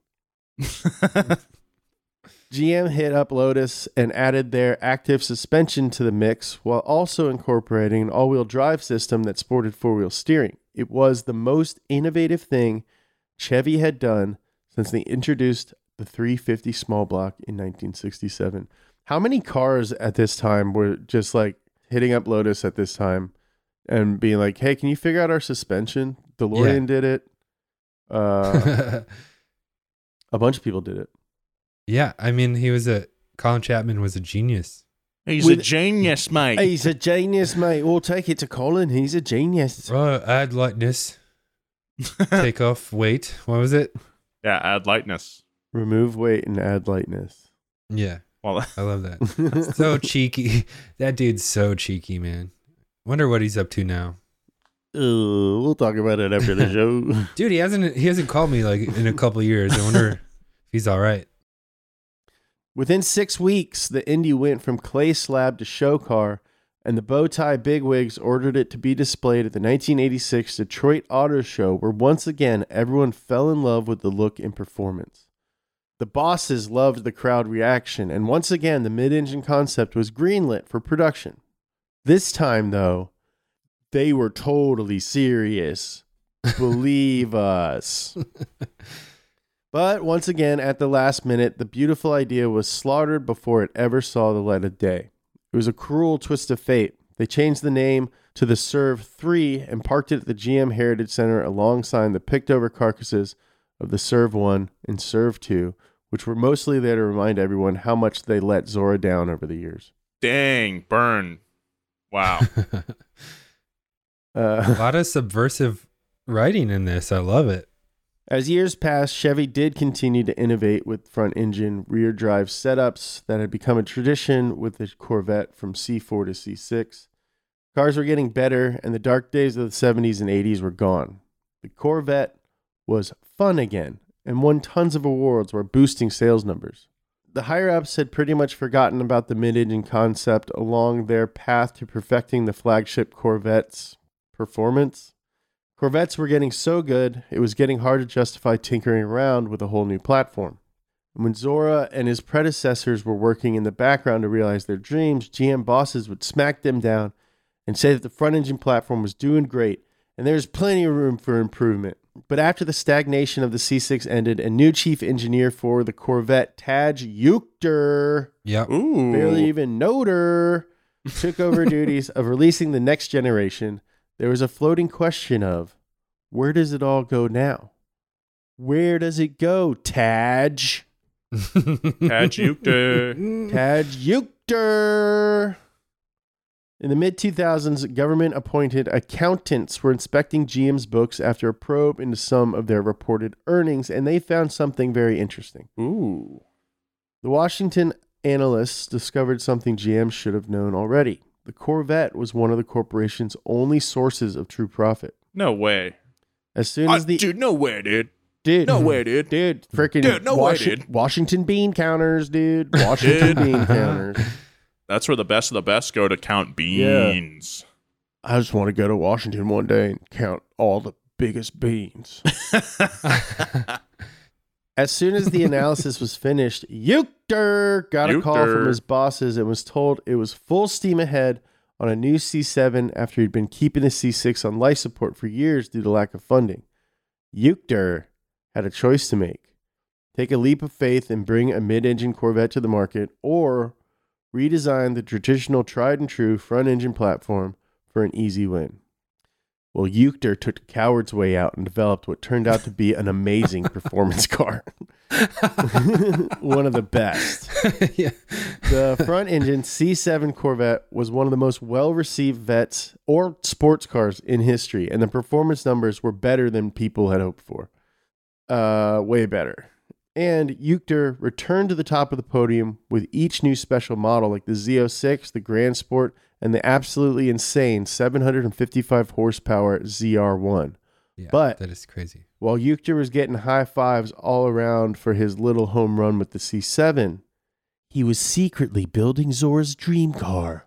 G M hit up Lotus and added their active suspension to the mix while also incorporating an all-wheel drive system that sported four-wheel steering. It was the most innovative thing Chevy had done since they introduced the three fifty small block in nineteen sixty-seven. How many cars at this time were just like hitting up Lotus at this time and being like, hey, can you figure out our suspension? DeLorean yeah. did it. Uh, a bunch of people did it. Yeah, I mean, he was a Colin Chapman was a genius. He's With, a genius, mate. He's a genius, mate. We'll take it to Colin. He's a genius. Oh, add lightness. Take off weight. What was it? Yeah, add lightness. Remove weight and add lightness. Yeah, well, I love that. So cheeky. That dude's so cheeky, man. Wonder what he's up to now. Uh, we'll talk about it after the show. Dude, he hasn't he hasn't called me like in a couple of years. I wonder if he's all right. Within six weeks, the Indy went from clay slab to show car, and the bow-tie bigwigs ordered it to be displayed at the nineteen eighty-six Detroit Auto Show, where once again, everyone fell in love with the look and performance. The bosses loved the crowd reaction, and once again, the mid-engine concept was greenlit for production. This time, though, they were totally serious. Believe us. But once again, at the last minute, the beautiful idea was slaughtered before it ever saw the light of day. It was a cruel twist of fate. They changed the name to the C E R V three and parked it at the G M Heritage Center alongside the picked-over carcasses of the C E R V one and C E R V two, which were mostly there to remind everyone how much they let Zora down over the years. Dang, burn. Wow. uh, a lot of subversive writing in this. I love it. As years passed, Chevy did continue to innovate with front engine rear drive setups that had become a tradition with the Corvette from C four to C six. Cars were getting better, and the dark days of the seventies and eighties were gone. The Corvette was fun again and won tons of awards while boosting sales numbers. The higher-ups had pretty much forgotten about the mid-engine concept along their path to perfecting the flagship Corvette's performance. Corvettes were getting so good, it was getting hard to justify tinkering around with a whole new platform. When Zora and his predecessors were working in the background to realize their dreams, G M bosses would smack them down and say that the front engine platform was doing great and there's plenty of room for improvement. But after the stagnation of the C six ended, a new chief engineer for the Corvette, Tadge Juechter, yep. barely even knowed her, took over duties of releasing the next generation. There was a floating question of, where does it all go now? Where does it go, Tadge? Tadge Juechter. Tadge Juechter. In the mid two thousands, government-appointed accountants were inspecting G M's books after a probe into some of their reported earnings, and they found something very interesting. Ooh. The Washington analysts discovered something G M should have known already. The Corvette was one of the corporation's only sources of true profit. No way. As soon as the... Uh, dude, no way, dude. Dude. No way, dude. Dude. Freaking dude, no Was- way, dude. Washington bean counters, dude. Washington dude. bean counters. That's where the best of the best go to count beans. Yeah. I just want to go to Washington one day and count all the biggest beans. As soon as the analysis was finished, Juechter got a Juechter. call from his bosses and was told it was full steam ahead on a new C seven after he'd been keeping the C six on life support for years due to lack of funding. Juechter had a choice to make. Take a leap of faith and bring a mid-engine Corvette to the market, or redesign the traditional tried-and-true front-engine platform for an easy win. Well, Juechter took the coward's way out and developed what turned out to be an amazing performance car. One of the best. Yeah. The front-engine C seven Corvette was one of the most well-received vets or sports cars in history, and the performance numbers were better than people had hoped for. Uh, way better. And Juechter returned to the top of the podium with each new special model, like the Z oh six, the Grand Sport, and the absolutely insane seven hundred fifty-five horsepower Z R one. Yeah, but that is crazy. While Juechter was getting high fives all around for his little home run with the C seven, he was secretly building Zora's dream car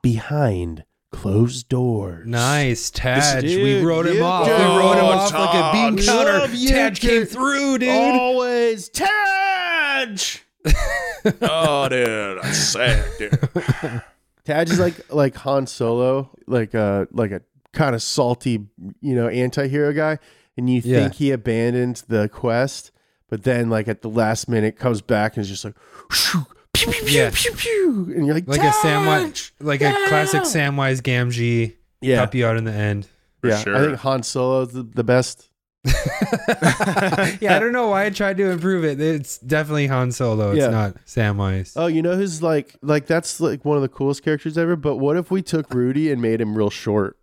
behind closed doors. Nice, Tadge. Dude, we wrote him off. Dude. We wrote him oh, off Tadge. Like a bean counter. Tadge came through, dude. Always Tadge. Oh, dude, I say it, dude. Tadge is like like Han Solo, like a like a kind of salty, you know, anti-hero guy, and you think yeah. he abandoned the quest, but then like at the last minute comes back and is just like, shoo, pew, pew, yeah. pew, pew, pew, and you're like, like Tadge! a Samwise, like yeah. a classic Samwise Gamgee, yeah. help you out in the end. For yeah, sure. I think Han Solo is the, the best. Yeah, I don't know why I tried to improve it. It's definitely Han Solo. It's yeah. not Samwise. Oh, you know who's like like that's like one of the coolest characters ever. But what if we took Rudy and made him real short?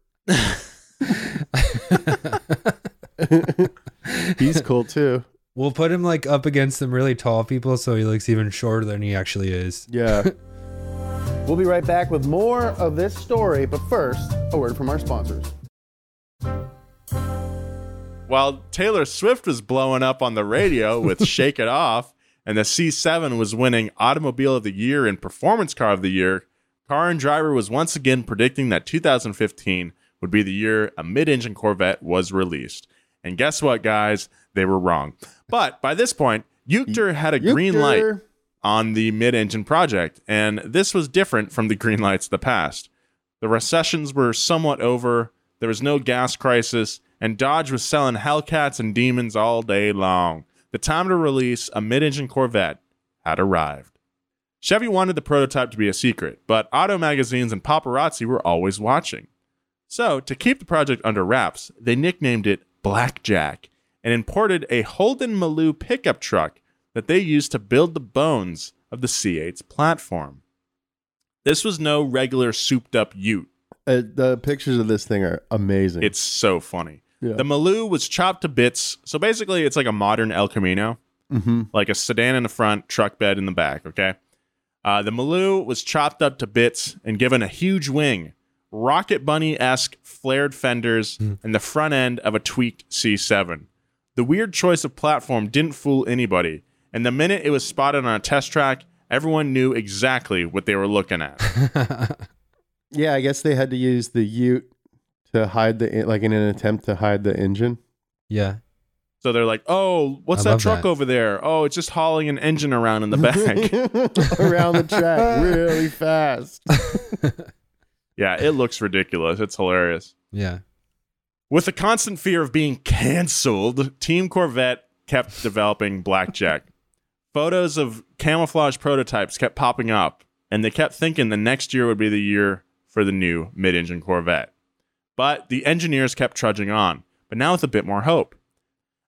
He's cool too. We'll put him like up against some really tall people, so he looks even shorter than he actually is. Yeah. We'll be right back with more of this story, but first, a word from our sponsors. While Taylor Swift was blowing up on the radio with Shake It Off, and the C seven was winning Automobile of the Year and Performance Car of the Year, Car and Driver was once again predicting that two thousand fifteen would be the year a mid-engine Corvette was released. And guess what, guys? They were wrong. But by this point, Juechter had a Juechter. green light on the mid-engine project, and this was different from the green lights of the past. The recessions were somewhat over, there was no gas crisis, and Dodge was selling Hellcats and Demons all day long. The time to release a mid-engine Corvette had arrived. Chevy wanted the prototype to be a secret, but auto magazines and paparazzi were always watching. So, to keep the project under wraps, they nicknamed it Blackjack and imported a Holden Maloo pickup truck that they used to build the bones of the C eight's platform. This was no regular souped-up ute. Uh, the pictures of this thing are amazing. It's so funny. Yeah. The Maloo was chopped to bits. So basically, it's like a modern El Camino, mm-hmm. like a sedan in the front, truck bed in the back. Okay. Uh, the Maloo was chopped up to bits and given a huge wing, Rocket Bunny-esque flared fenders, mm. and the front end of a tweaked C seven. The weird choice of platform didn't fool anybody. And the minute it was spotted on a test track, everyone knew exactly what they were looking at. Yeah, I guess they had to use the ute to hide the, like in an attempt to hide the engine. Yeah. So they're like, oh, what's I that truck that. over there? Oh, it's just hauling an engine around in the back. Around the track really fast. Yeah, it looks ridiculous. It's hilarious. Yeah. With the constant fear of being canceled, Team Corvette kept developing Blackjack. Photos of camouflage prototypes kept popping up, and they kept thinking the next year would be the year for the new mid-engine Corvette. But the engineers kept trudging on, but now with a bit more hope.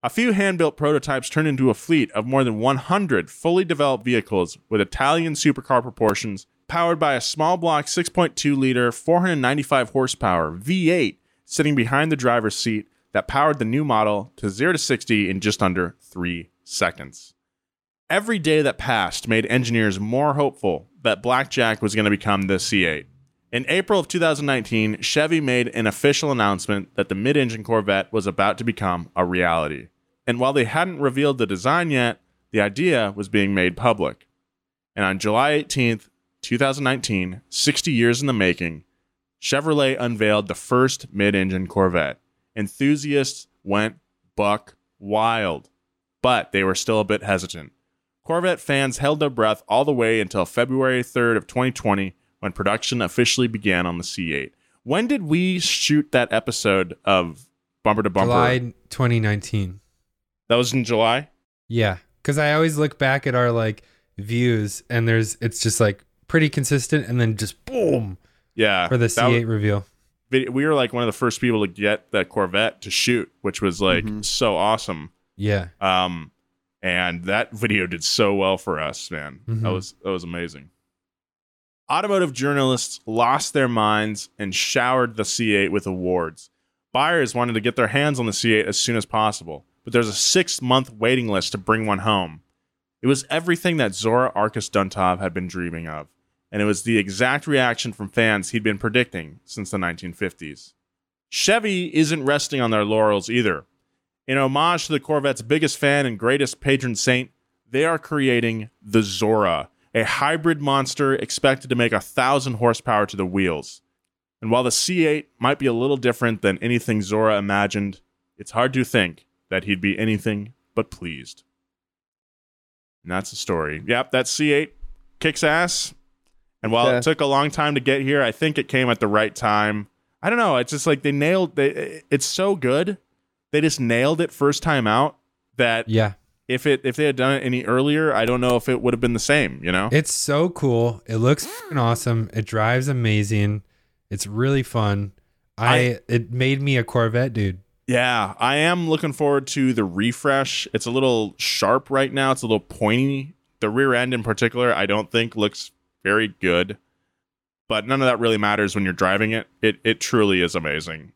A few hand-built prototypes turned into a fleet of more than one hundred fully developed vehicles with Italian supercar proportions, powered by a small block six point two liter, four hundred ninety-five horsepower V eight sitting behind the driver's seat that powered the new model to zero to sixty in just under three seconds. Every day that passed made engineers more hopeful that Blackjack was going to become the C eight. In April of two thousand nineteen, Chevy made an official announcement that the mid-engine Corvette was about to become a reality. And while they hadn't revealed the design yet, the idea was being made public. And on July eighteenth, twenty nineteen, sixty years in the making, Chevrolet unveiled the first mid-engine Corvette. Enthusiasts went buck wild, but they were still a bit hesitant. Corvette fans held their breath all the way until February third of twenty twenty, when production officially began on the C eight. When did we shoot that episode of Bumper to Bumper? July twenty nineteen. That was in July? Yeah, because I always look back at our like views, and there's it's just like pretty consistent, and then just boom. Yeah, for the C eight was, reveal. We were like one of the first people to get the Corvette to shoot, which was like mm-hmm. so awesome. Yeah. Um. And that video did so well for us, man. Mm-hmm. That was that was amazing. Automotive journalists lost their minds and showered the C eight with awards. Buyers wanted to get their hands on the C eight as soon as possible, but there's a six-month waiting list to bring one home. It was everything that Zora Arkus-Duntov had been dreaming of, and it was the exact reaction from fans he'd been predicting since the nineteen fifties. Chevy isn't resting on their laurels either. In homage to the Corvette's biggest fan and greatest patron saint, they are creating the Zora, a hybrid monster expected to make a thousand horsepower to the wheels. And while the C eight might be a little different than anything Zora imagined, it's hard to think that he'd be anything but pleased. And that's the story. Yep, that C eight kicks ass. And while yeah. it took a long time to get here, I think it came at the right time. I don't know. It's just like they nailed they, it's so good. They just nailed it first time out that yeah. if it if they had done it any earlier, I don't know if it would have been the same, you know? It's so cool. It looks awesome. It drives amazing. It's really fun. I, I It made me a Corvette, dude. Yeah, I am looking forward to the refresh. It's a little sharp right now. It's a little pointy. The rear end in particular, I don't think looks very good. But none of that really matters when you're driving it. It it truly is amazing.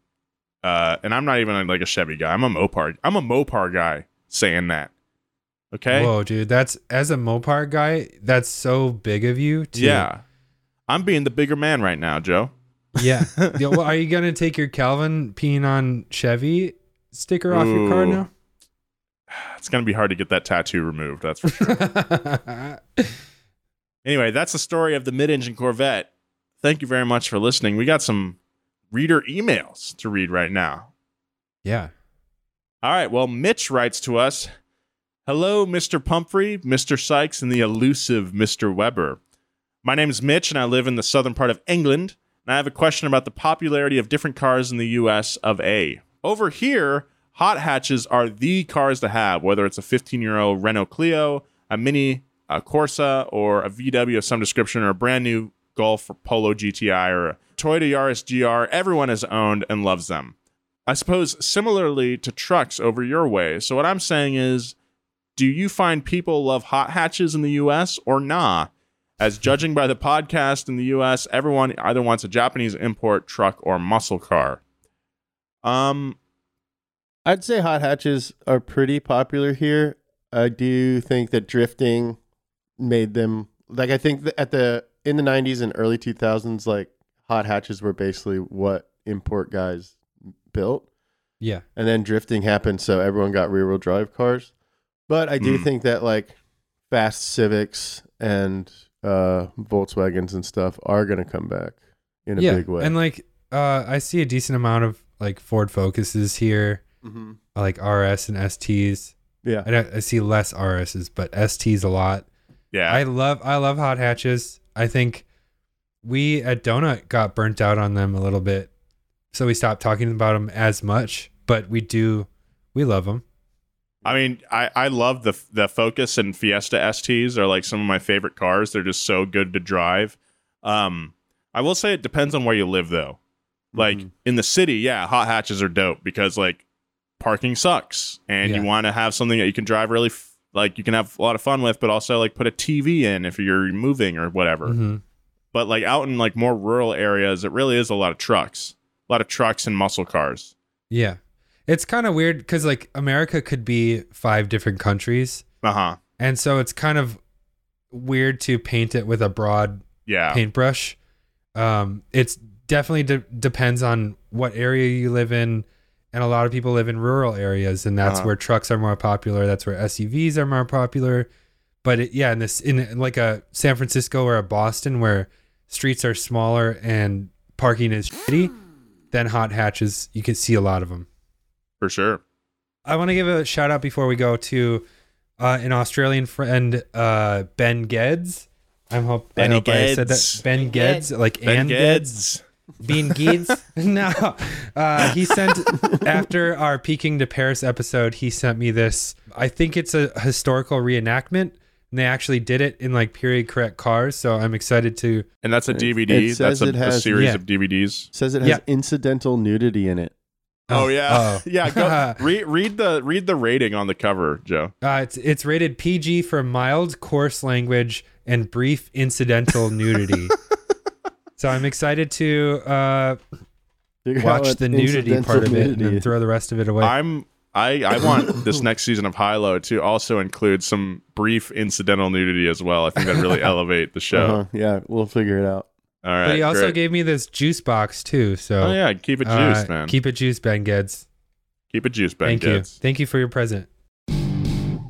Uh, and I'm not even like a Chevy guy. I'm a Mopar. I'm a Mopar guy saying that. Okay. Whoa, dude. That's as a Mopar guy. That's so big of you. Too. Yeah. I'm being the bigger man right now, Joe. Yeah. Well, are you going to take your Calvin peeing on Chevy sticker off Ooh. Your car now? It's going to be hard to get that tattoo removed. That's for sure. Anyway, that's the story of the mid-engine Corvette. Thank you very much for listening. We got some reader emails to read right now. Yeah. All right. Well, Mitch writes to us. Hello, Mister Pumphrey, Mister Sykes, and the elusive Mister Weber. My name is Mitch, and I live in the southern part of England. And I have a question about the popularity of different cars in the U S of A. Over here, hot hatches are the cars to have, whether it's a fifteen-year-old Renault Clio, a Mini, a Corsa, or a V W of some description, or a brand new Golf or Polo G T I, or a Toyota Yaris G R. Everyone has owned and loves them. I suppose similarly to trucks over your way. So what I'm saying is, do you find people love hot hatches in the U S or nah? As judging by the podcast in the U S, everyone either wants a Japanese import truck or muscle car. Um, I'd say hot hatches are pretty popular here. I do think that drifting made them like I think that at the in the nineties and early two thousands, like hot hatches were basically what import guys built. Yeah. And then drifting happened, so everyone got rear-wheel drive cars. But I do mm. think that, like, fast Civics and uh, Volkswagens and stuff are going to come back in a yeah. big way. And, like, uh, I see a decent amount of, like, Ford Focuses here, mm-hmm. like R S and S Ts. Yeah. I, don't, I see less R Ss, but S Ts a lot. Yeah. I love I love hot hatches. I think we at Donut got burnt out on them a little bit, so we stopped talking about them as much, but we do, we love them. I mean, I, I love the the Focus and Fiesta S Ts are like some of my favorite cars. They're just so good to drive. Um, I will say it depends on where you live, though. Like mm-hmm. in the city, yeah, hot hatches are dope because like parking sucks, and yeah. you want to have something that you can drive really f- like you can have a lot of fun with, but also like put a T V in if you're moving or whatever. Mm-hmm. But like out in like more rural areas, it really is a lot of trucks, a lot of trucks and muscle cars. Yeah. It's kind of weird because like America could be five different countries. Uh-huh. And so it's kind of weird to paint it with a broad yeah. paintbrush. Um, it's definitely de- depends on what area you live in. And a lot of people live in rural areas, and that's uh-huh. where trucks are more popular. That's where S U Vs are more popular. But it, yeah, in this, in like a San Francisco or a Boston where streets are smaller and parking is shitty, then hot hatches, you can see a lot of them. For sure. I want to give a shout out before we go to uh, an Australian friend, uh, Ben Geddes. I'm hope, I hope Geddes. I said that. Ben Geddes, like Ben Geddes. Geddes. Bean Geeds? No. Uh, he sent, after our Peking to Paris episode, he sent me this. I think it's a historical reenactment, and they actually did it in like period correct cars, so I'm excited to. And that's a D V D. That's a, has, a series yeah. of D V Ds. It says it has yeah. incidental nudity in it. Oh, oh yeah. yeah, go, read, read the read the rating on the cover, Joe. Uh, it's it's rated P G for mild, coarse language and brief incidental nudity. So I'm excited to uh, watch the nudity part of it nudity. and then throw the rest of it away. I'm I, I want this next season of Hilo to also include some brief incidental nudity as well. I think that'd really elevate the show. Uh-huh. Yeah, we'll figure it out. All right. But he also great. gave me this juice box too. So oh yeah, keep it juice, uh, man. Keep it juice, Ben Geddes. Keep it juice, Ben Thank Geddes. You. Thank you for your present. All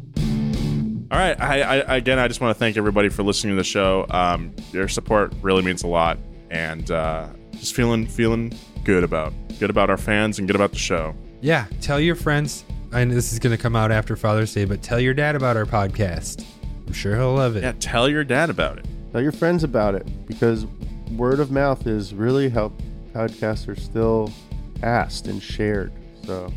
right. I, I again, I just want to thank everybody for listening to the show. Um, your support really means a lot. And uh, just feeling feeling good about good about our fans and good about the show. Yeah, tell your friends. I know this is going to come out after Father's Day, but tell your dad about our podcast. I'm sure he'll love it. Yeah, tell your dad about it. Tell your friends about it, because word of mouth is really how podcasts are still passed and shared. So,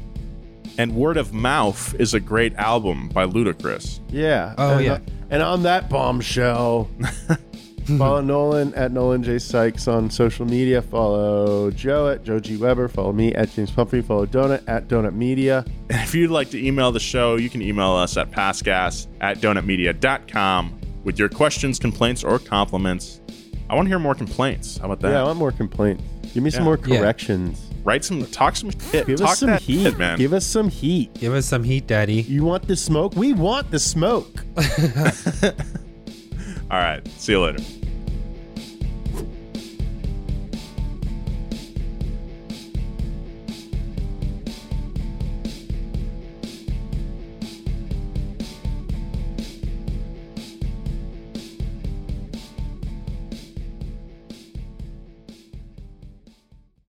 and Word of Mouth is a great album by Ludacris. Yeah. Oh and yeah. On, and on that bombshell. Follow Nolan at Nolan J. Sykes on social media. Follow Joe at Joe G. Weber. Follow me at James Pumphrey. Follow Donut at Donut Media. And if you'd like to email the show, you can email us at passgas at donutmedia.com with your questions, complaints, or compliments. I want to hear more complaints. How about that? Yeah, I want more complaints. Give me yeah. some more corrections. Yeah. Write some, talk some shit. Give talk us some heat, shit, man. Give us some heat. Give us some heat, Daddy. You want the smoke? We want the smoke. All right. See you later.